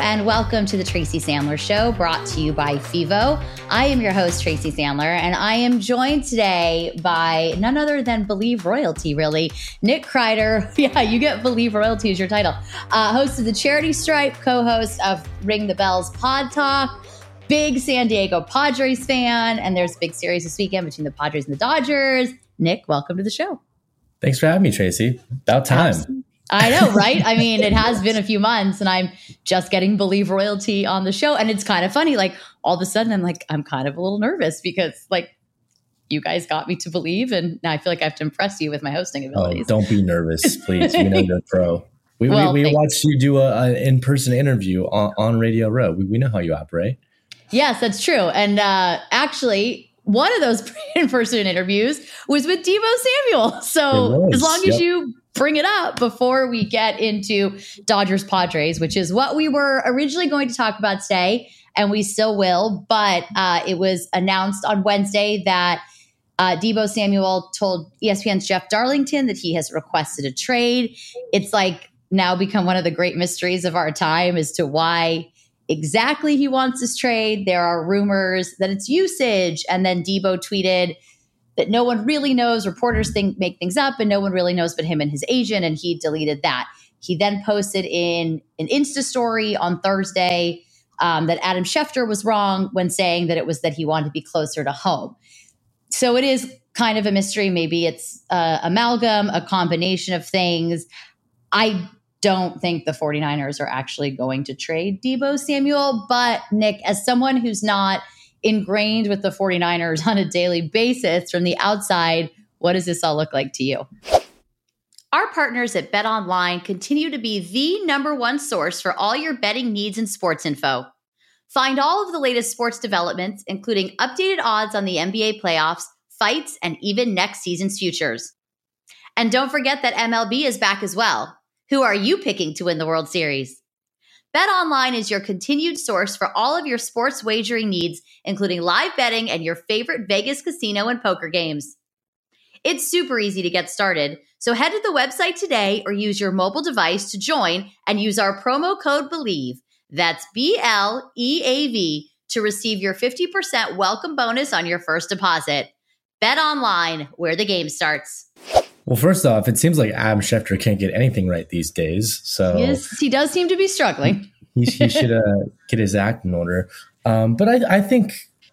And welcome to The Tracy Sandler Show, brought to you by FIVO. I am your host, Tracy Sandler, and I am joined today by none other than BLEAV Royalty, really. Nick Kreider. Yeah, you get BLEAV Royalty as your title. Host of the Charity Stripe, co-host of Ring the Bell's Pod Talk, big San Diego Padres fan, and there's a big series this weekend between the Padres and the Dodgers. Nick, welcome to the show. Thanks for having me, Tracy. About time. Absolutely. I know, right? I mean, it has been a few months and I'm just getting BLEAV Royalty on the show. And it's kind of funny. Like all of a sudden I'm kind of a little nervous because like you guys got me to BLEAV and now I feel like I have to impress you with my hosting abilities. Oh, don't be nervous, please. You know you're a pro. We watched you do an in-person interview on Radio Row. We know how you operate. Yes, that's true. And actually... one of those in-person interviews was with Deebo Samuel. So as long as you bring it up before we get into Dodgers Padres, which is what we were originally going to talk about today, and we still will. But it was announced on Wednesday that Deebo Samuel told ESPN's Jeff Darlington that he has requested a trade. It's like now become one of the great mysteries of our time as to why exactly he wants this trade. There are rumors that it's usage. And then Deebo tweeted that no one really knows. Reporters make things up and no one really knows but him and his agent. And he deleted that. He then posted in an Insta story on Thursday that Adam Schefter was wrong when saying that it was that he wanted to be closer to home. So it is kind of a mystery. Maybe it's amalgam, a combination of things. I don't think the 49ers are actually going to trade Deebo Samuel. But Nick, as someone who's not ingrained with the 49ers on a daily basis from the outside, what does this all look like to you? Our partners at BetOnline continue to be the number one source for all your betting needs and sports info. Find all of the latest sports developments, including updated odds on the NBA playoffs, fights, and even next season's futures. And don't forget that MLB is back as well. Who are you picking to win the World Series? BetOnline is your continued source for all of your sports wagering needs, including live betting and your favorite Vegas casino and poker games. It's super easy to get started, so head to the website today or use your mobile device to join and use our promo code BLEAV, that's BLEAV, to receive your 50% welcome bonus on your first deposit. BetOnline, where the game starts. Well, first off, it seems like Adam Schefter can't get anything right these days. So yes, he does seem to be struggling. he should get his act in order. But I think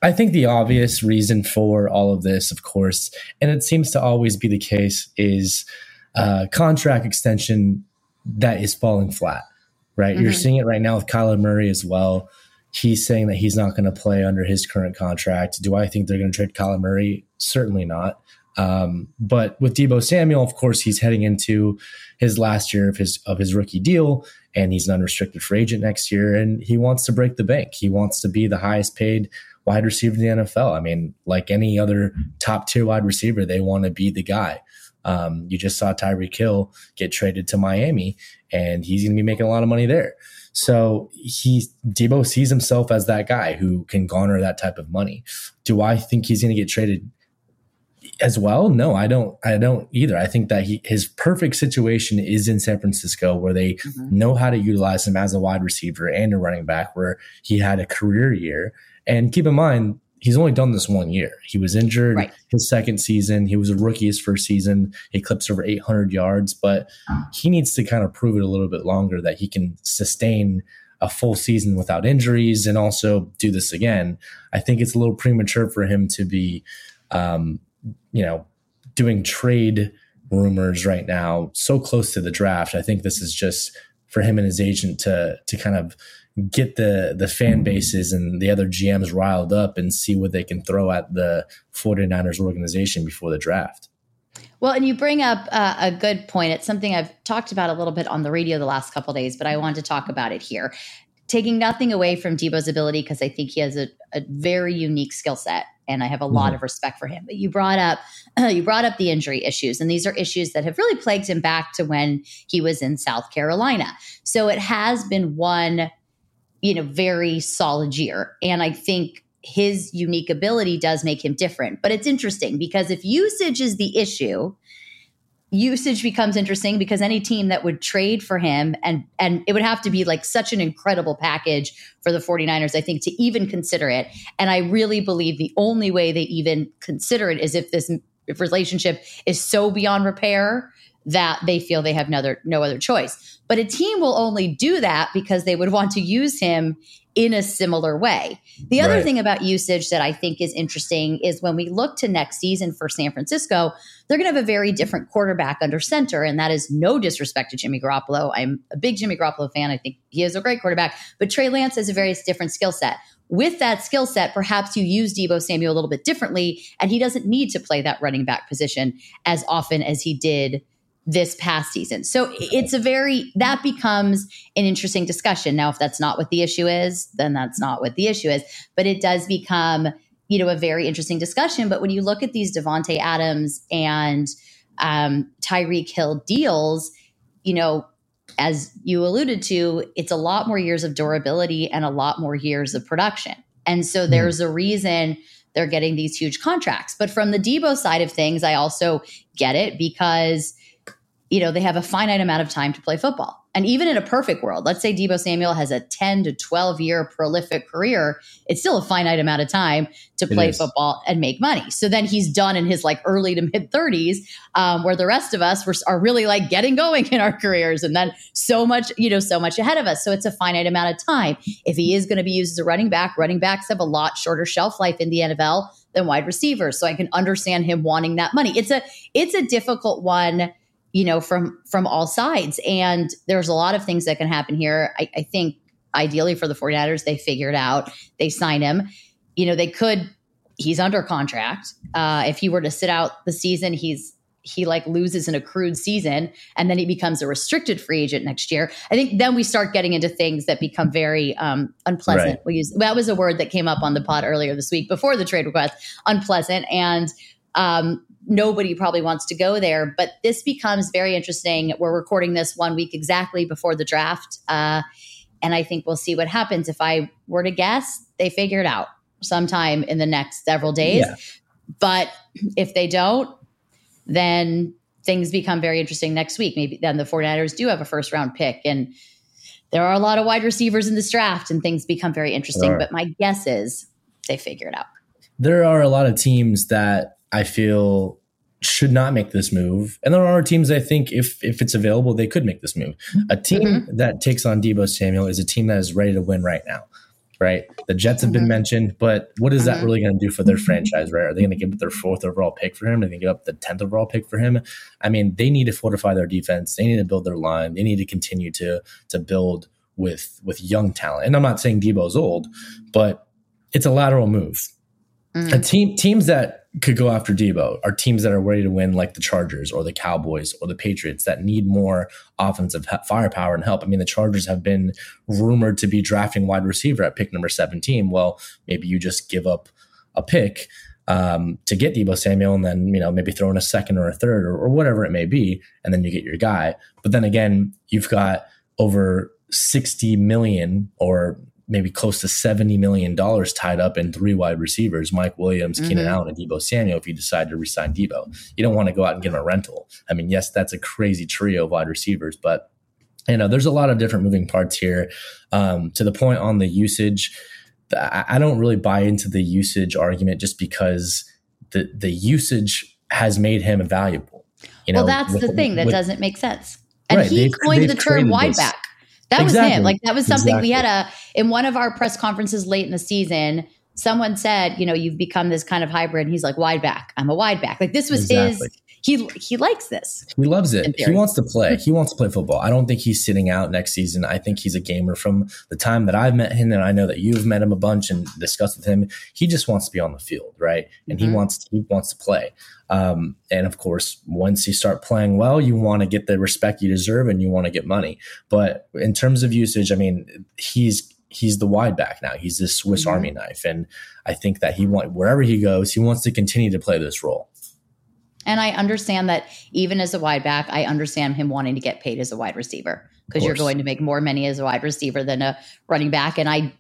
the obvious reason for all of this, of course, and it seems to always be the case, is contract extension that is falling flat. Right, You're seeing it right now with Kyler Murray as well. He's saying that he's not going to play under his current contract. Do I think they're going to trade Kyler Murray? Certainly not. But with Deebo Samuel, of course, he's heading into his last year of his rookie deal, and he's an unrestricted free agent next year, and he wants to break the bank. He wants to be the highest paid wide receiver in the NFL. I mean, like any other top tier wide receiver, they want to be the guy. You just saw Tyreek Hill get traded to Miami, and he's going to be making a lot of money there. So Deebo sees himself as that guy who can garner that type of money. Do I think he's going to get traded as well? No, I don't either. I think that his perfect situation is in San Francisco, where they know how to utilize him as a wide receiver and a running back, where he had a career year. And keep in mind, he's only done this one year. He was injured his second season. He was a rookie his first season. He clips over 800 yards, but he needs to kind of prove it a little bit longer that he can sustain a full season without injuries and also do this again. I think it's a little premature for him to be, doing trade rumors right now, so close to the draft. I think this is just for him and his agent to kind of get the fan bases and the other GMs riled up and see what they can throw at the 49ers organization before the draft. Well, and you bring up a good point. It's something I've talked about a little bit on the radio the last couple of days, but I wanted to talk about it here. Taking nothing away from Deebo's ability, because I think he has a very unique skill set, and I have a lot of respect for him. But you brought up the injury issues, and these are issues that have really plagued him back to when he was in South Carolina. So it has been one very solid year. And I think his unique ability does make him different. But it's interesting because if usage is the issue, usage becomes interesting because any team that would trade for him, and it would have to be like such an incredible package for the 49ers, I think, to even consider it. And I really believe the only way they even consider it is if this relationship is so beyond repair that they feel they have no other choice. But a team will only do that because they would want to use him in a similar way. The other thing about usage that I think is interesting is when we look to next season for San Francisco, they're going to have a very different quarterback under center. And that is no disrespect to Jimmy Garoppolo. I'm a big Jimmy Garoppolo fan. I think he is a great quarterback. But Trey Lance has a very different skill set. With that skill set, perhaps you use Deebo Samuel a little bit differently, and he doesn't need to play that running back position as often as he did this past season. So it's that becomes an interesting discussion. Now, if that's not what the issue is, then that's not what the issue is, but it does become, a very interesting discussion. But when you look at these Devontae Adams and Tyreek Hill deals, as you alluded to, it's a lot more years of durability and a lot more years of production. And so there's a reason they're getting these huge contracts. But from the Deebo side of things, I also get it because they have a finite amount of time to play football. And even in a perfect world, let's say Deebo Samuel has a 10 to 12 year prolific career, it's still a finite amount of time to play football and make money. So then he's done in his early to mid 30s, where the rest of us are really getting going in our careers. And then so much ahead of us. So it's a finite amount of time. If he is going to be used as a running back, running backs have a lot shorter shelf life in the NFL than wide receivers. So I can understand him wanting that money. It's a difficult one, from all sides. And there's a lot of things that can happen here. I think ideally for the 49ers, they figure it out. They sign him. He's under contract. If he were to sit out the season, he loses an accrued season and then he becomes a restricted free agent next year. I think then we start getting into things that become very unpleasant. Right. That was a word that came up on the pod earlier this week before the trade request, unpleasant. And nobody probably wants to go there, but this becomes very interesting. We're recording this 1 week exactly before the draft. And I think we'll see what happens. If I were to guess, they figure it out sometime in the next several days. Yeah. But if they don't, then things become very interesting next week. Maybe then the 49ers do have a first round pick, and there are a lot of wide receivers in this draft, and things become very interesting. But my guess is they figure it out. There are a lot of teams that I feel should not make this move. And there are teams I think if it's available, they could make this move. A team that takes on Deebo Samuel is a team that is ready to win right now, right? The Jets have been mentioned, but what is that really going to do for their franchise, right? Are they going to give up their 4th overall pick for him? Are they going to give up the 10th overall pick for him? I mean, they need to fortify their defense. They need to build their line. They need to continue to build with young talent. And I'm not saying Deebo's old, but it's a lateral move. A teams that could go after Deebo are teams that are ready to win, like the Chargers or the Cowboys or the Patriots, that need more offensive firepower and help. I mean, the Chargers have been rumored to be drafting wide receiver at pick number 17. Well, maybe you just give up a pick to get Deebo Samuel, and then maybe throw in a 2nd or a 3rd or whatever it may be, and then you get your guy. But then again, you've got over $60 million or maybe close to $70 million tied up in 3 wide receivers, Mike Williams, Keenan Allen, and Deebo Samuel, if you decide to re-sign Deebo. You don't want to go out and get him a rental. I mean, yes, that's a crazy trio of wide receivers, but there's a lot of different moving parts here. To the point on the usage, I don't really buy into the usage argument just because the usage has made him invaluable. That's the thing that doesn't make sense. And he coined the term wide back. That was him. That was something we had in one of our press conferences late in the season, someone said, you've become this kind of hybrid. And he's like, wide back. I'm a wide back. This was his, he likes this. He loves it. He wants to play. He wants to play football. I don't think he's sitting out next season. I think he's a gamer from the time that I've met him. And I know that you've met him a bunch and discussed with him. He just wants to be on the field. Right. And he wants to play. And of course, once you start playing well, you want to get the respect you deserve and you want to get money. But in terms of usage, I mean, he's the wide back now. He's this Swiss Army knife. And I think that wherever he goes, he wants to continue to play this role. And I understand that even as a wide back, I understand him wanting to get paid as a wide receiver. because you're going to make more money as a wide receiver than a running back. And I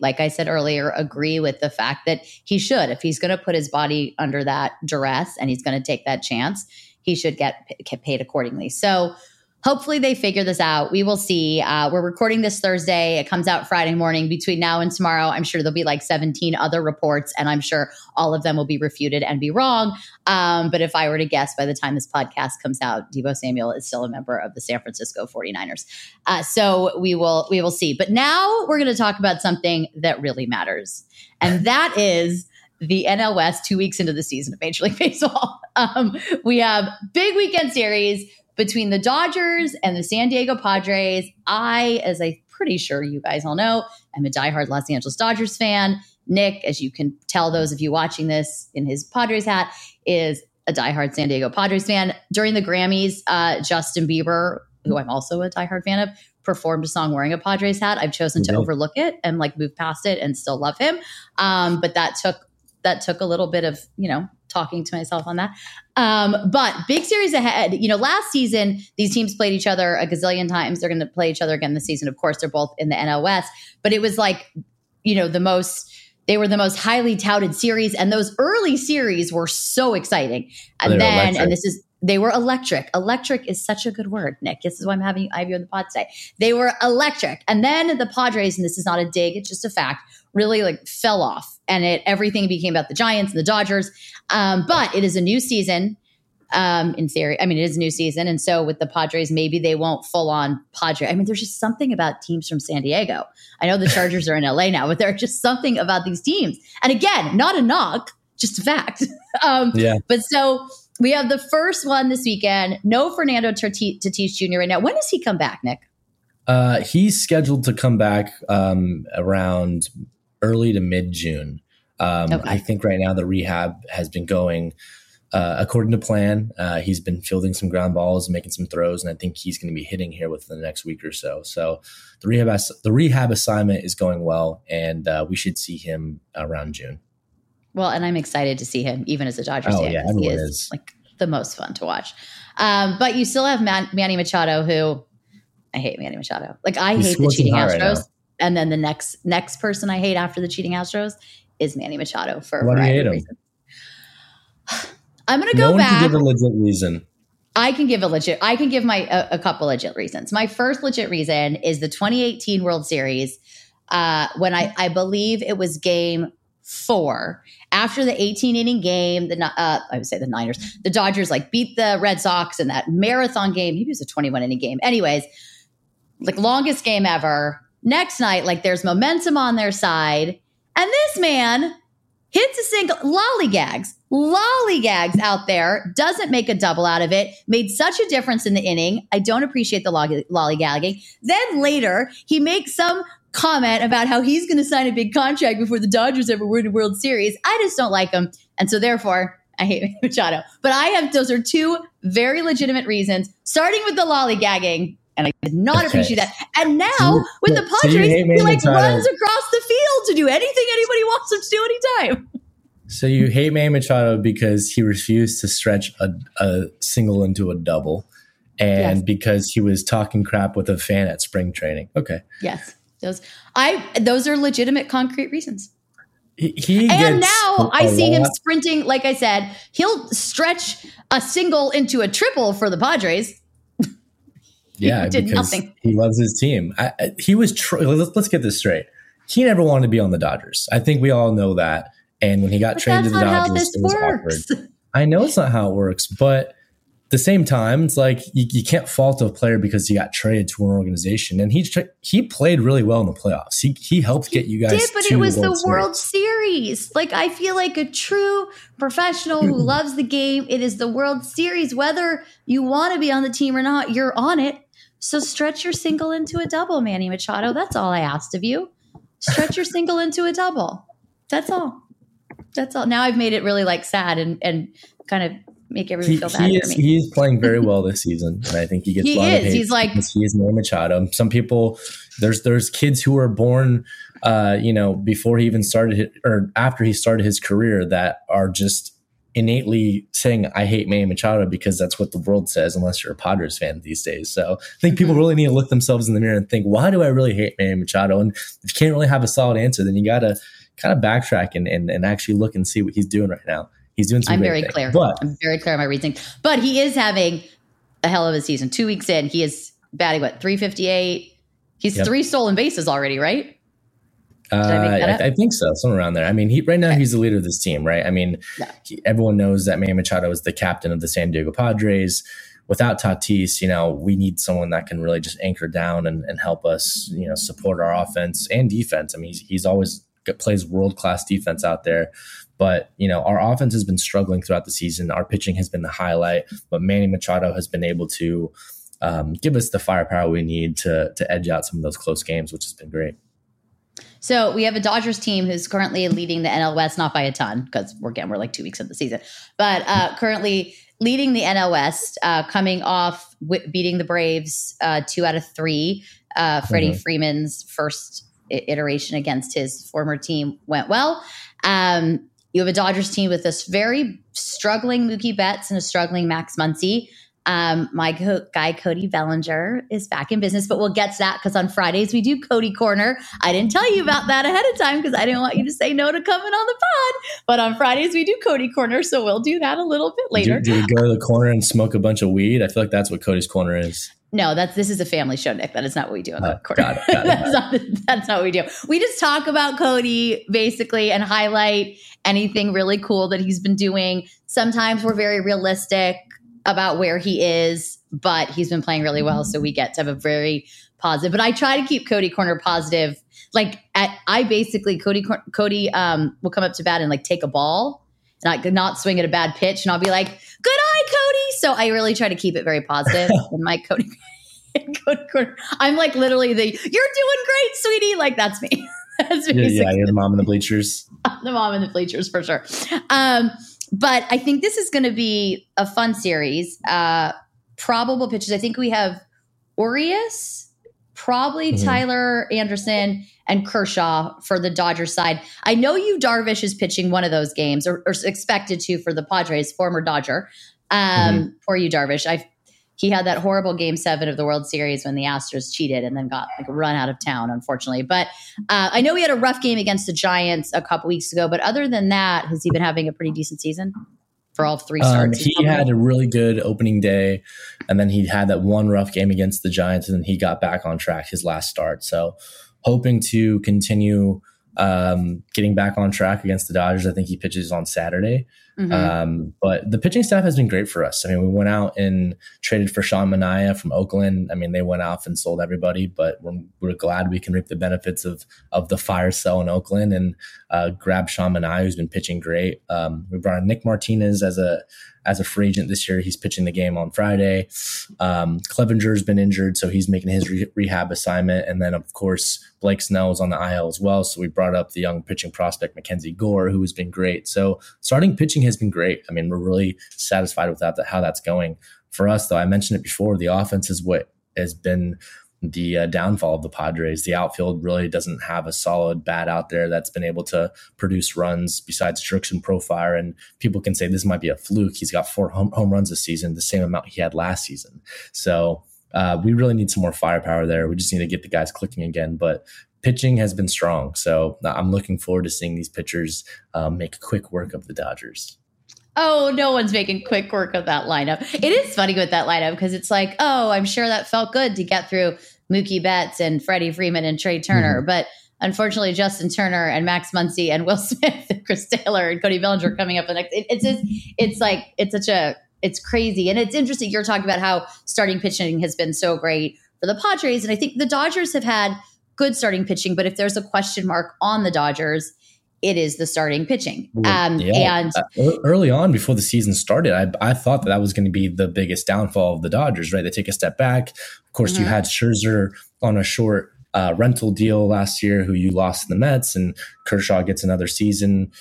like I said earlier, agree with the fact that he should. If he's going to put his body under that duress and he's going to take that chance, he should get paid accordingly. So hopefully they figure this out. We will see. We're recording this Thursday. It comes out Friday morning. Between now and tomorrow, I'm sure there'll be like 17 other reports, and I'm sure all of them will be refuted and be wrong. But if I were to guess, by the time this podcast comes out, Deebo Samuel is still a member of the San Francisco 49ers. So we will see. But now we're going to talk about something that really matters, and that is the NL West 2 weeks into the season of Major League Baseball. We have big weekend series between the Dodgers and the San Diego Padres. I, as I'm pretty sure you guys all know, I'm a diehard Los Angeles Dodgers fan. Nick, as you can tell, those of you watching this in his Padres hat, is a diehard San Diego Padres fan. During the Grammys, Justin Bieber, who I'm also a diehard fan of, performed a song wearing a Padres hat. I've chosen to overlook it and like move past it and still love him. But that took a little bit of, talking to myself on that. But big series ahead. Last season, these teams played each other a gazillion times. They're going to play each other again this season. Of course, they're both in the NL West. But it was like, they were the most highly touted series. And those early series were so exciting. And then, electric. And this is, they were electric. Electric is such a good word, Nick. This is why I'm having Ivy on the pod today. They were electric. And then the Padres, and this is not a dig, it's just a fact, really like fell off, and everything became about the Giants and the Dodgers. But it is a new season in theory. I mean, it is a new season. And so with the Padres, maybe they won't full on Padre. I mean, there's just something about teams from San Diego. I know the Chargers are in LA now, but there's just something about these teams. And again, not a knock, just a fact. But so we have the first one this weekend. No Fernando Tatis Jr. right now. When does he come back, Nick? He's scheduled to come back around early to mid-June. Okay. I think right now the rehab has been going according to plan. He's been fielding some ground balls, making some throws, and I think he's going to be hitting here within the next week or so. So the rehab assignment is going well, and we should see him around June. Well, and I'm excited to see him, even as a Dodgers fan. Yeah, he is like the most fun to watch. But you still have Manny Machado, who I hate Manny Machado. Like He's hate the cheating Astros. Right, and then the next person I hate after the cheating Astros is Manny Machado for a variety of reasons. I'm going to go back. No one can give a legit reason. I can give a couple legit reasons. My first legit reason is the 2018 World Series when I believe it was game 4. After the 18-inning game, the Niners, the Dodgers beat the Red Sox in that marathon game. Maybe it was a 21-inning game. Anyways, longest game ever. Next night, there's momentum on their side. And this man hits a single, lollygags out there, doesn't make a double out of it, made such a difference in the inning. I don't appreciate the lollygagging. Then later, he makes some comment about how he's going to sign a big contract before the Dodgers ever win a World Series. I just don't like him. And so therefore, I hate Machado. But those are two very legitimate reasons, starting with the lollygagging. And I did not appreciate that. And now with the Padres, he runs across the field to do anything anybody wants him to do anytime. So you hate Manny Machado because he refused to stretch a single into a double, and because he was talking crap with a fan at spring training. Okay. Yes. Those are legitimate, concrete reasons. I see him sprinting. Like I said, he'll stretch a single into a triple for the Padres. He did nothing. He loves his team. Let's get this straight. He never wanted to be on the Dodgers. I think we all know that. And when he got traded to the Dodgers, it was awkward. I know it's not how it works, but at the same time, it's you can't fault a player because he got traded to an organization. And he played really well in the playoffs. He helped get you guys. He did, but it was the World Series. I feel like a true professional who loves the game. It is the World Series. Whether you want to be on the team or not, you're on it. So stretch your single into a double, Manny Machado. That's all I asked of you. Stretch your single into a double. That's all. Now I've made it really sad and kind of make everyone feel bad for me. He's playing very well this season, and I think he gets a lot of hate. He's he's Manny Machado. Some people, there's kids who were born, before he even started or after he started his career that are just innately saying I hate Manny Machado because that's what the world says, unless you're a Padres fan these days. So I think people really need to look themselves in the mirror and think, why do I really hate Manny Machado? And if you can't really have a solid answer, then you got to kind of backtrack and actually look and see what he's doing right now. He's doing some great things. I'm very clear on my reasoning. But he is having a hell of a season. 2 weeks in, he is batting, what, 358? He's three stolen bases already, right? I think so. Somewhere around there. I mean, he's the leader of this team, right? I mean, everyone knows that Manny Machado is the captain of the San Diego Padres. Without Tatis, we need someone that can really just anchor down and help us, support our offense and defense. I mean, he's always plays world-class defense out there. But, our offense has been struggling throughout the season. Our pitching has been the highlight, but Manny Machado has been able to give us the firepower we need to edge out some of those close games, which has been great. So we have a Dodgers team who's currently leading the NL West, not by a ton, because we're like 2 weeks into the season, but currently leading the NL West, coming off beating the Braves 2 out of 3. Freddie Freeman's first iteration against his former team went well. You have a Dodgers team with this very struggling Mookie Betts and a struggling Max Muncy. My guy Cody Bellinger is back in business, but we'll get to that because on Fridays we do Cody Corner. I didn't tell you about that ahead of time because I didn't want you to say no to coming on the pod. But on Fridays we do Cody Corner, so we'll do that a little bit later. Do we go to the corner and smoke a bunch of weed? I feel like that's what Cody's Corner is. No, this is a family show, Nick. That is not what we do on the Corner. Got it. That's not what we do. We just talk about Cody basically and highlight anything really cool that he's been doing. Sometimes we're very realistic about where he is, but he's been playing really well. So we get to have a very positive, but I try to keep Cody Corner positive. Like Cody will come up to bat and like take a ball and I could not swing at a bad pitch. And I'll be like, good eye, Cody. So I really try to keep it very positive. And my Cody Corner, I'm like literally you're doing great, sweetie. Like that's me. That's me. Yeah, you're the mom in the bleachers. I'm the mom in the bleachers for sure. But I think this is going to be a fun series. Probable pitchers. I think we have Urias, probably Tyler Anderson, and Kershaw for the Dodgers side. I know Yu Darvish is pitching one of those games, or expected to for the Padres, former Dodger. Poor Yu Darvish. He had that horrible Game 7 of the World Series when the Astros cheated and then got run out of town, unfortunately. But I know he had a rough game against the Giants a couple weeks ago. But other than that, has he been having a pretty decent season for all three starts? He had a really good opening day, and then he had that one rough game against the Giants, and then he got back on track his last start. So hoping to continue getting back on track against the Dodgers. I think he pitches on Saturday. But the pitching staff has been great for us. I mean, we went out and traded for Sean Manaya from Oakland. I mean, they went off and sold everybody, but we're glad we can reap the benefits of the fire sale in Oakland and grab Sean Manaya, who's been pitching great. We brought in Nick Martinez as a free agent this year. He's pitching the game on Friday. Clevenger's been injured, so he's making his rehab assignment. And then, of course, Blake Snell is on the IL as well. So we brought up the young pitching prospect, Mackenzie Gore, who has been great. So starting pitching has been great. I mean, we're really satisfied with that, how that's going. For us, though, I mentioned it before, the offense is what has been the downfall of the Padres. The outfield really doesn't have a solid bat out there that's been able to produce runs besides Jurickson Profar. And people can say this might be a fluke. He's got 4 home runs this season, the same amount he had last season. So we really need some more firepower there. We just need to get the guys clicking again. But pitching has been strong. So I'm looking forward to seeing these pitchers make quick work of the Dodgers. Oh, no one's making quick work of that lineup. It is funny with that lineup because it's like, oh, I'm sure that felt good to get through Mookie Betts and Freddie Freeman and Trey Turner. But unfortunately, Justin Turner and Max Muncy and Will Smith and Chris Taylor and Cody Bellinger coming up the next. It's crazy. And it's interesting. You're talking about how starting pitching has been so great for the Padres. And I think the Dodgers have had good starting pitching. But if there's a question mark on the Dodgers, it is the starting pitching. And early on before the season started, I thought that was going to be the biggest downfall of the Dodgers, right? They take a step back. Of course, you had Scherzer on a short rental deal last year who you lost to the Mets, and Kershaw gets another season,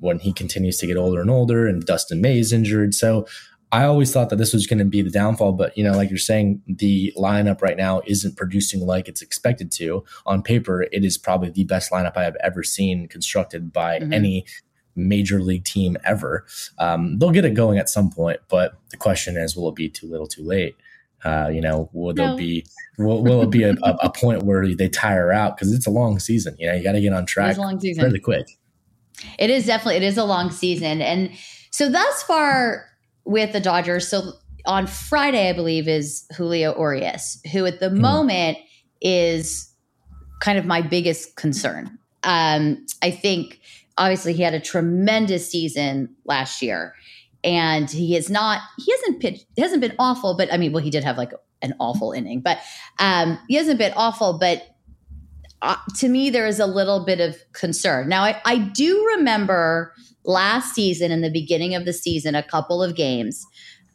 when he continues to get older and older, and Dustin May is injured. So I always thought that this was going to be the downfall, but like you're saying, the lineup right now isn't producing like it's expected to. On paper, it is probably the best lineup I have ever seen constructed by any major league team ever. They'll get it going at some point, but the question is, will it be too little, too late? Will it be a point where they tire out? Because it's a long season. You know, you got to get on track really quick. It is a long season. And so thus far with the Dodgers, so on Friday, I BLEAV, is Julio Urias, who at the moment is kind of my biggest concern. I think obviously he had a tremendous season last year, and he hasn't been awful, but I mean, well, he did have like an awful inning, but he hasn't been awful, but to me, there is a little bit of concern. Now, I do remember last season, in the beginning of the season, a couple of games,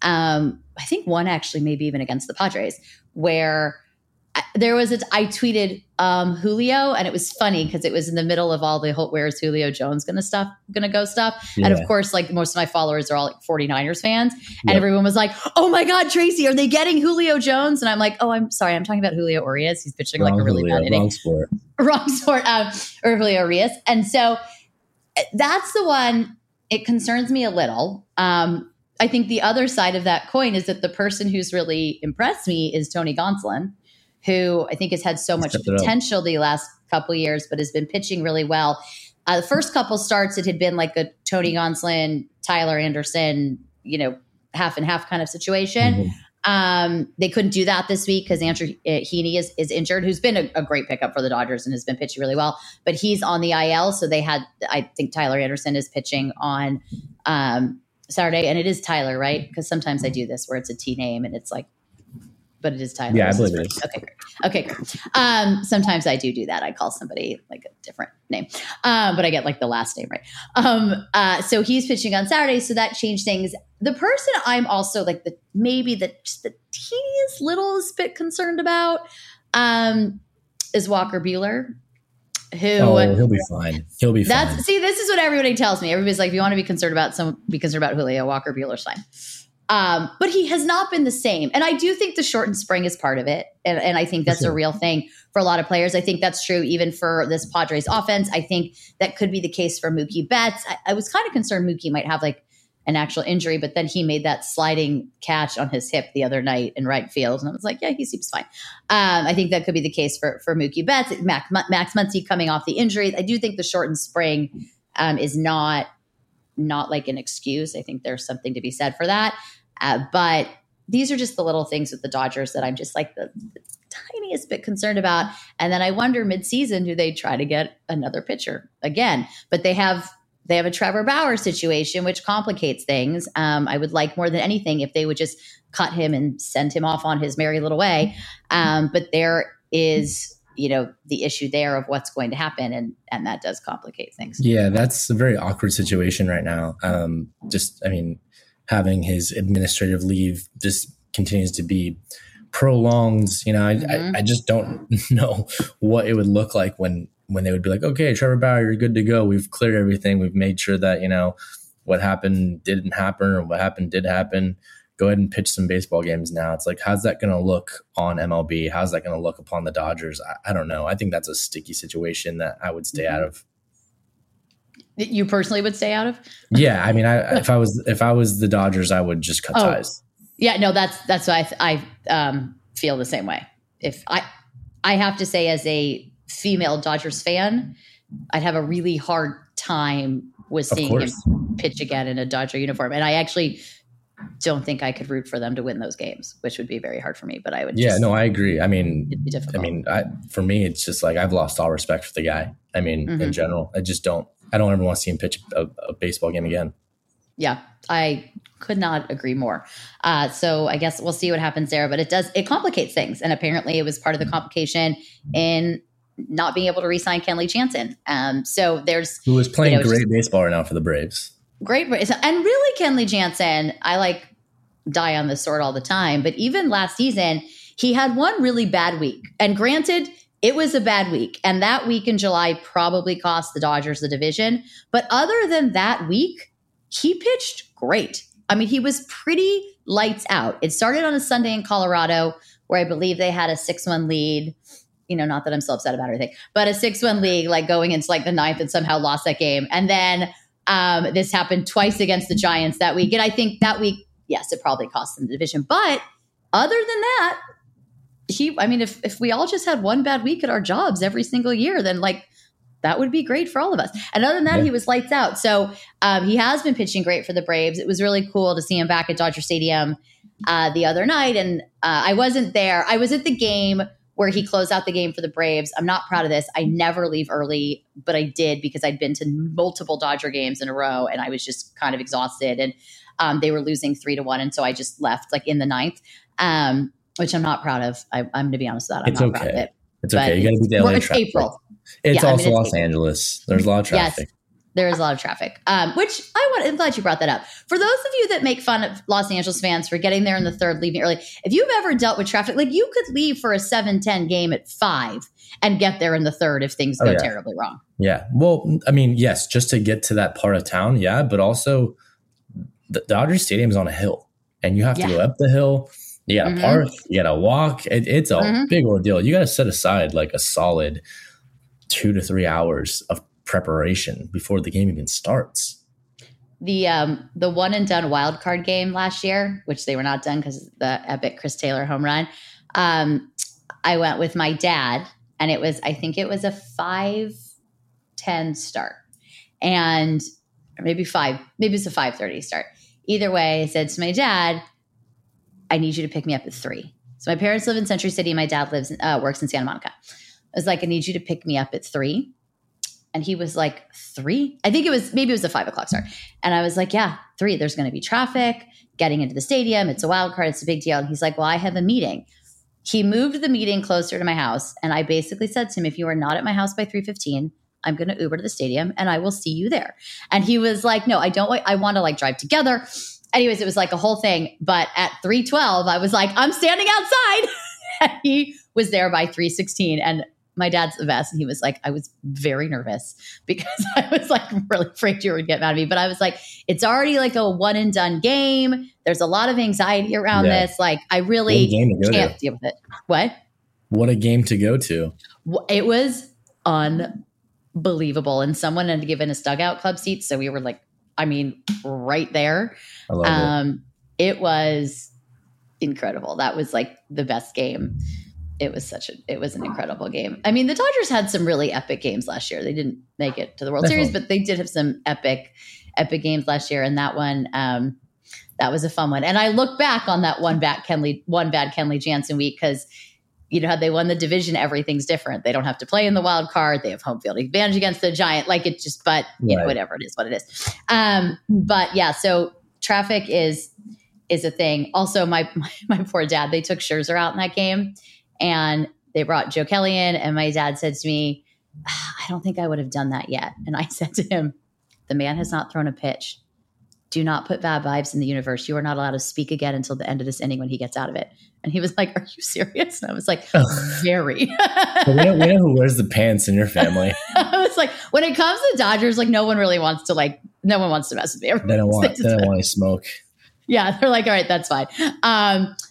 I think one actually maybe even against the Padres, where I tweeted Julio, and it was funny because it was in the middle of all the where's Julio Jones gonna go stuff. Yeah. And of course, like, most of my followers are all like 49ers fans. And everyone was like, oh my God, Tracy, are they getting Julio Jones? And I'm like, oh, I'm sorry, I'm talking about Julio Urias. He's pitching like a really bad inning. Wrong sport. Or Julio Urias. And so that's the one. It concerns me a little. I think the other side of that coin is that the person who's really impressed me is Tony Gonsolin, who I think has had so much potential the last couple years, but has been pitching really well. The first couple starts, it had been like a Tony Gonsolin, Tyler Anderson, half and half kind of situation. Mm-hmm. They couldn't do that this week because Andrew Heaney is injured, who's been a great pickup for the Dodgers and has been pitching really well, but he's on the IL. So they had, I think Tyler Anderson is pitching on Saturday, and it is Tyler, right? Because sometimes I do this where it's a T name and it's like, but it is Tyler. Yeah, I BLEAV it is. Okay, great. Sometimes I do that. I call somebody like a different name, but I get like the last name right. So he's pitching on Saturday, so that changed things. The person I'm also like the teeniest littlest bit concerned about is Walker Buehler. He'll be fine. Fine. See, this is what everybody tells me. Everybody's like, if you want to be concerned about someone, be concerned about Julio. Walker Buehler's fine. But he has not been the same. And I do think the shortened spring is part of it. And I think that's a real thing for a lot of players. I think that's true even for this Padres offense. I think that could be the case for Mookie Betts. I was kind of concerned Mookie might have like an actual injury, but then he made that sliding catch on his hip the other night in right field. And I was like, yeah, he seems fine. I think that could be the case for Mookie Betts. Max Muncy coming off the injury. I do think the shortened spring is not like an excuse. I think there's something to be said for that. But these are just the little things with the Dodgers that I'm just like the tiniest bit concerned about. And then I wonder midseason, do they try to get another pitcher again? But they have a Trevor Bauer situation, which complicates things. I would like more than anything if they would just cut him and send him off on his merry little way. But there is the issue there of what's going to happen. And that does complicate things. Yeah, that's a very awkward situation right now. Having his administrative leave just continues to be prolonged. I just don't know what it would look like when they would be like, okay, Trevor Bauer, you're good to go. We've cleared everything. We've made sure that, what happened didn't happen or what happened did happen. Go ahead and pitch some baseball games now. It's like, how's that going to look on MLB? How's that going to look upon the Dodgers? I don't know. I think that's a sticky situation that I would stay out of. You personally would stay out of? Yeah, I mean, if I was the Dodgers, I would just cut ties. Yeah, no, that's why I feel the same way. If I have to say, as a female Dodgers fan, I'd have a really hard time with seeing him pitch again in a Dodger uniform, and I actually don't think I could root for them to win those games, which would be very hard for me. But I would. Yeah, no, I agree. I mean, it'd be difficult. I mean, for me, it's just like I've lost all respect for the guy. I mean, in general, I don't ever want to see him pitch a baseball game again. Yeah, I could not agree more. So I guess we'll see what happens there, but it complicates things. And apparently it was part of the complication in not being able to re-sign Kenley Jansen. So who was playing great baseball right now for the Braves. Great. And really Kenley Jansen, I like die on this sword all the time, but even last season, he had one really bad week, and granted, it was a bad week, and that week in July probably cost the Dodgers the division. But other than that week, he pitched great. I mean, he was pretty lights out. It started on a Sunday in Colorado where I BLEAV they had a 6-1 lead. Not that I'm so upset about everything, but a 6-1 lead, like going into like the ninth, and somehow lost that game. And then This happened twice against the Giants that week. And I think that week, yes, it probably cost them the division. But other than that, if we all just had one bad week at our jobs every single year, then like that would be great for all of us. And other than that, he was lights out. So he has been pitching great for the Braves. It was really cool to see him back at Dodger Stadium the other night. And I wasn't there. I was at the game where he closed out the game for the Braves. I'm not proud of this. I never leave early, but I did because I'd been to multiple Dodger games in a row and I was just kind of exhausted. And they were losing 3-1. And so I just left like in the ninth, which I'm not proud of. I'm going to be honest with that. I'm not proud of it. It's okay. You got to be the LA traffic. April. It's also Los Angeles. There's a lot of traffic. Yes, there is a lot of traffic, which I'm glad you brought that up. For those of you that make fun of Los Angeles fans for getting there in the third, leaving early, if you've ever dealt with traffic, like you could leave for a 7:10 game at 5 and get there in the third if things go terribly wrong. Yeah. Well, I mean, yes, just to get to that part of town. Yeah. But also the Dodger Stadium is on a hill and you have to go up the hill. You got to park, you got to walk. It's a big ordeal. You got to set aside like a solid 2 to 3 hours of preparation before the game even starts. The one and done wild card game last year, which they were not done because of the epic Chris Taylor home run. I went with my dad and I think it was a 5:10 start and or maybe five, maybe it's a 5:30 start. Either way, I said to my dad, I need you to pick me up at 3. So my parents live in Century City. My dad works in Santa Monica. I was like, I need you to pick me up at 3. And he was like, 3? I think maybe it was a 5 o'clock start. And I was like, yeah, 3. There's going to be traffic getting into the stadium. It's a wild card. It's a big deal. And he's like, well, I have a meeting. He moved the meeting closer to my house. And I basically said to him, if you are not at my house by 3:15, I'm going to Uber to the stadium and I will see you there. And he was like, no, I don't. I want to like drive together. Anyways, it was like a whole thing. But at 3:12, I was like, I'm standing outside. And he was there by 3:16. And my dad's the best. And he was like, I was very nervous because I was like really afraid you would get mad at me. But I was like, it's already like a one and done game. There's a lot of anxiety around this. Like I really can't deal with it. What? What a game to go to. It was unbelievable. And someone had given us dugout club seats. So we were like, I mean, right there. I love it. It was incredible. That was like the best game. It was an incredible game. I mean, the Dodgers had some really epic games last year. They didn't make it to the World Series, but they did have some epic games last year. And that one, that was a fun one. And I look back on that one bad Kenley Jansen week because, you know, had they won the division, everything's different. They don't have to play in the wild card. They have home field advantage against the Giant. Like it just, but you know, whatever it is, what it is. But yeah, so traffic is a thing. Also, my poor dad, they took Scherzer out in that game and they brought Joe Kelly in. And my dad said to me, I don't think I would have done that yet. And I said to him, the man has not thrown a pitch. Do not put bad vibes in the universe. You are not allowed to speak again until the end of this inning when he gets out of it. And he was like, are you serious? And I was like, very. we know who wears the pants in your family. I was like, when it comes to Dodgers, like no one wants to mess with me. Everybody they don't want to smoke. Yeah. They're like, all right, that's fine.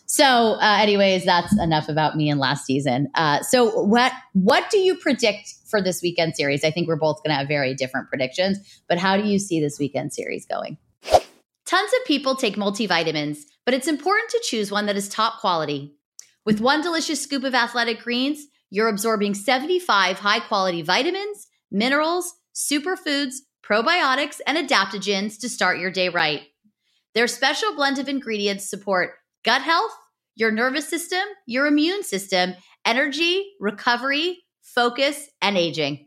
So anyways, that's enough about me and last season. So what do you predict for this weekend series? I think we're both going to have very different predictions, but how do you see this weekend series going? Tons of people take multivitamins, but it's important to choose one that is top quality. With one delicious scoop of Athletic Greens, you're absorbing 75 high-quality vitamins, minerals, superfoods, probiotics, and adaptogens to start your day right. Their special blend of ingredients support gut health, your nervous system, your immune system, energy, recovery, focus, and aging.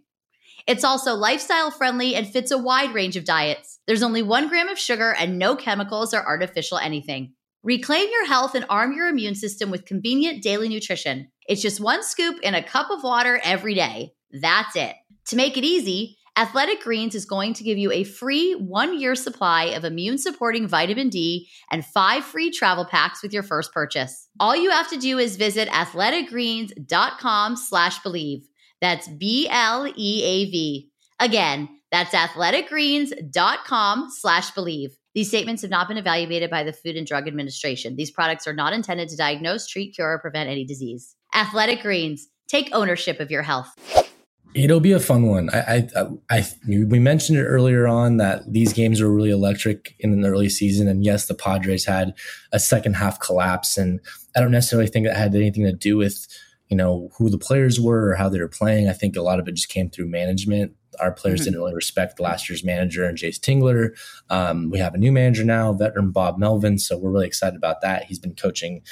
It's also lifestyle-friendly and fits a wide range of diets. There's only 1 gram of sugar and no chemicals or artificial anything. Reclaim your health and arm your immune system with convenient daily nutrition. It's just one scoop in a cup of water every day. That's it. To make it easy, Athletic Greens is going to give you a free 1-year supply of immune-supporting vitamin D and 5 free travel packs with your first purchase. All you have to do is visit athleticgreens.com/believe. That's BLEAV. Again, that's athleticgreens.com/believe. These statements have not been evaluated by the Food and Drug Administration. These products are not intended to diagnose, treat, cure, or prevent any disease. Athletic Greens, take ownership of your health. It'll be a fun one. We mentioned it earlier on that these games were really electric in the early season. And yes, the Padres had a second half collapse. And I don't necessarily think that had anything to do with, you know, who the players were or how they were playing. I think a lot of it just came through management. Our players didn't really respect last year's manager and Jace Tingler. We have a new manager now, veteran Bob Melvin. So we're really excited about that. He's been coaching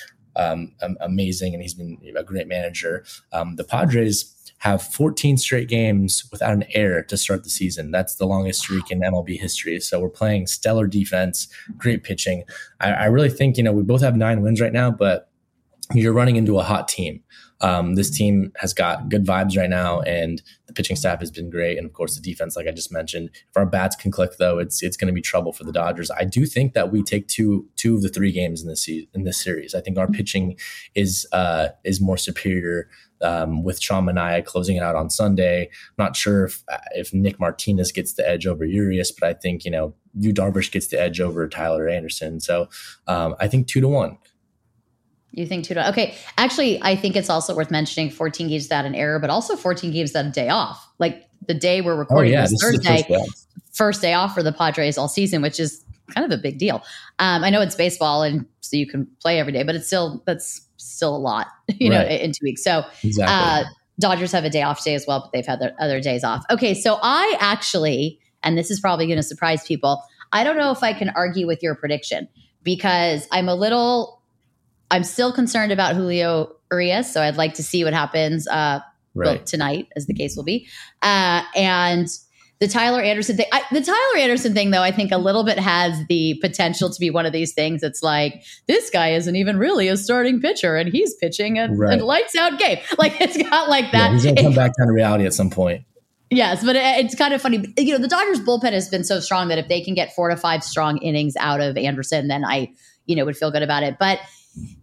amazing, and he's been a great manager. The Padres have 14 straight games without an error to start the season. That's the longest streak in MLB history. So we're playing stellar defense, great pitching. I really think, you know, we both have 9 wins right now, but you're running into a hot team. This team has got good vibes right now, and the pitching staff has been great. And of course the defense, like I just mentioned, if our bats can click though, it's going to be trouble for the Dodgers. I do think that we take two of the 3 games in this season, in this series. I think our pitching is more superior. With Sean Manaya closing it out on Sunday. Not sure if Nick Martinez gets the edge over Urias, but I think, you know, Yu Darvish gets the edge over Tyler Anderson. So I think 2-1. You think 2-1? Okay. Actually, I think it's also worth mentioning 14 games without an error, but also 14 games without a day off. Like the day we're recording this Thursday, first day off for the Padres all season, which is kind of a big deal. I know it's baseball and so you can play every day, but it's still, that's still a lot, you know, in 2 weeks. So Dodgers have a day off today as well, but they've had their other days off. Okay. So I actually, and this is probably going to surprise people, I don't know if I can argue with your prediction because I'm still concerned about Julio Urias. So I'd like to see what happens tonight, as the case will be. And the Tyler Anderson thing, though, I think a little bit has the potential to be one of these things. It's like, this guy isn't even really a starting pitcher and he's pitching a lights out game. Like it's got like that. Yeah, he's going to come back down to reality at some point. Yes, but it's kind of funny. You know, the Dodgers bullpen has been so strong that if they can get 4 to 5 strong innings out of Anderson, then I, you know, would feel good about it. But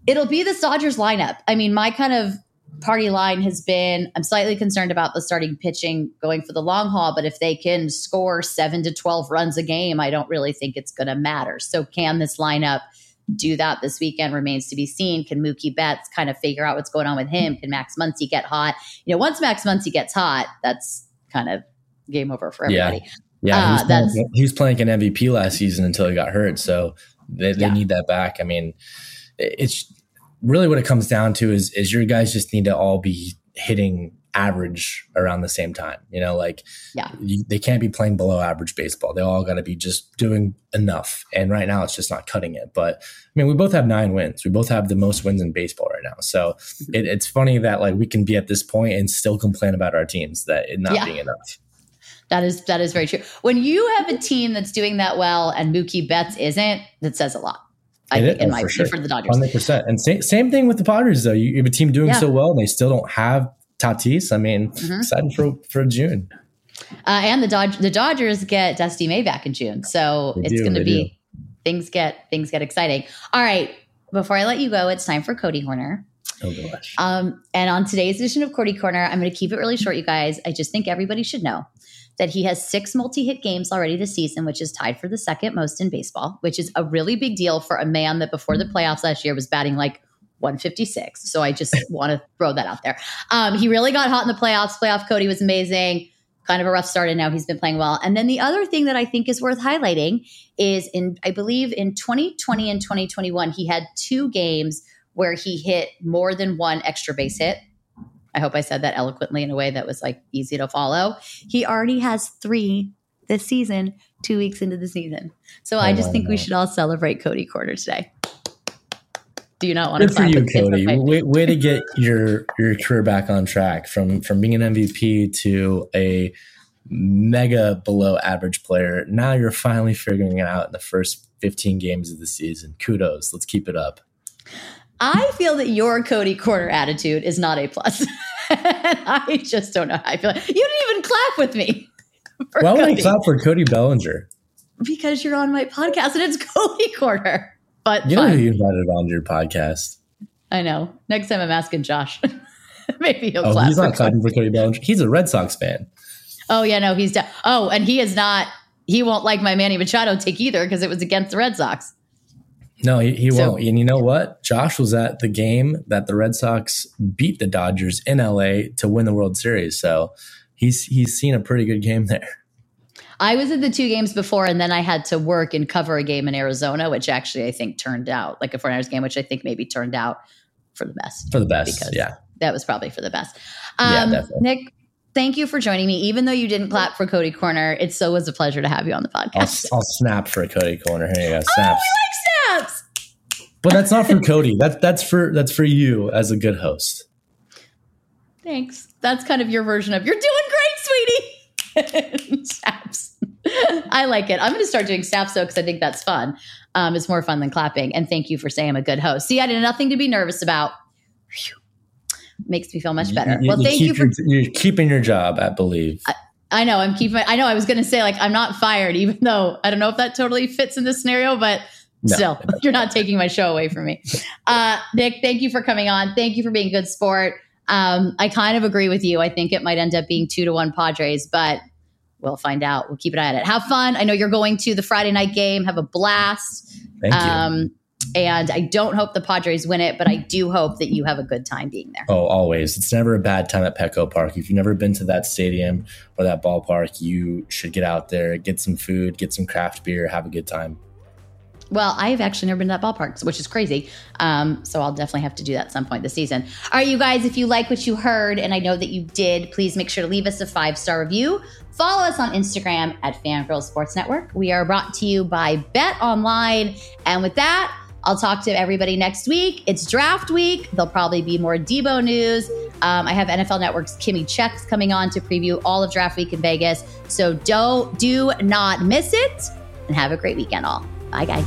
it'll be this Dodgers lineup. I mean, my kind of party line has been, I'm slightly concerned about the starting pitching going for the long haul, but if they can score 7 to 12 runs a game, I don't really think it's going to matter. So can this lineup do that this weekend remains to be seen. Can Mookie Betts kind of figure out what's going on with him? Can Max Muncy get hot? You know, once Max Muncy gets hot, that's kind of game over for everybody. Yeah. He was playing an MVP last season until he got hurt. So they need that back. I mean, it's really what it comes down to is your guys just need to all be hitting average around the same time. You know, like they can't be playing below average baseball. They all got to be just doing enough. And right now it's just not cutting it. But I mean, we both have 9 wins. We both have the most wins in baseball right now. So it's funny that like we can be at this point and still complain about our teams that it not being enough. That is very true. When you have a team that's doing that well and Mookie Betts isn't, that says a lot. I think it might be for the Dodgers. 100%. And same thing with the Padres, though. You have a team doing so well, and they still don't have Tatis. I mean, excited for June. And the Dodgers get Dusty May back in June, so it's going to be things get exciting. All right, before I let you go, it's time for Cody Corner. Oh gosh! And on today's edition of Cody Corner, I'm going to keep it really short, you guys. I just think everybody should know that he has 6 multi-hit games already this season, which is tied for the second most in baseball, which is a really big deal for a man that before the playoffs last year was batting like 156. So I just want to throw that out there. He really got hot in the playoffs. Playoff Cody was amazing. Kind of a rough start, and now he's been playing well. And then the other thing that I think is worth highlighting is I believe in 2020 and 2021, he had 2 games where he hit more than 1 extra base hit. I hope I said that eloquently in a way that was like easy to follow. He already has 3 this season, 2 weeks into the season. So I just think we should all celebrate Cody Corner today. Do you not want to clap? Good for you, Cody. Way to get your career back on track from being an MVP to a mega below average player. Now you're finally figuring it out in the first 15 games of the season. Kudos. Let's keep it up. I feel that your Cody Corner attitude is not A+. I just don't know how I feel. You didn't even clap with me. Why would I clap for Cody Bellinger? Because you're on my podcast and it's Cody Corner. But you know who you invited on your podcast. I know. Next time I'm asking Josh. Maybe he'll clap. He's not clapping for Cody Bellinger. He's a Red Sox fan. Oh, yeah, no, he's down. Oh, and he is not. He won't like my Manny Machado take either because it was against the Red Sox. No, he won't. And you know what? Josh was at the game that the Red Sox beat the Dodgers in LA to win the World Series. So he's seen a pretty good game there. I was at the two games before, and then I had to work and cover a game in Arizona, which actually I think turned out like a 49ers game, which I think maybe turned out for the best. For the best, yeah. That was probably for the best. Yeah, Nick, thank you for joining me. Even though you didn't clap for Cody Corner, it still was a pleasure to have you on the podcast. I'll snap for Cody Corner. Here you go. Snaps. Oh, you like snaps. But that's not for Cody. That's for you as a good host. Thanks. That's kind of your version of, you're doing great, sweetie. Snaps. I like it. I'm going to start doing snaps though, because I think that's fun. It's more fun than clapping. And thank you for saying I'm a good host. See, I did nothing to be nervous about. Whew. Makes me feel much better. Well, thank you for you're keeping your job at BLEAV. I know I'm keeping. I know I was going to say like I'm not fired, even though I don't know if that totally fits in this scenario, but. No. Still, you're not taking my show away from me. Nick, thank you for coming on. Thank you for being a good sport. I kind of agree with you. I think it might end up being 2-1 Padres, but we'll find out. We'll keep an eye on it. Have fun. I know you're going to the Friday night game. Have a blast. Thank you. And I don't hope the Padres win it, but I do hope that you have a good time being there. Oh, always. It's never a bad time at Petco Park. If you've never been to that stadium or that ballpark, you should get out there, get some food, get some craft beer, have a good time. Well, I've actually never been to that ballpark, which is crazy. So I'll definitely have to do that at some point this season. All right, you guys, if you like what you heard, and I know that you did, please make sure to leave us a 5-star review. Follow us on Instagram at Fangirl Sports Network. We are brought to you by BetOnline. And with that, I'll talk to everybody next week. It's draft week. There'll probably be more Deebo news. I have NFL Network's Kimmy Checks coming on to preview all of draft week in Vegas. So do not miss it, and have a great weekend all. Bye, guys.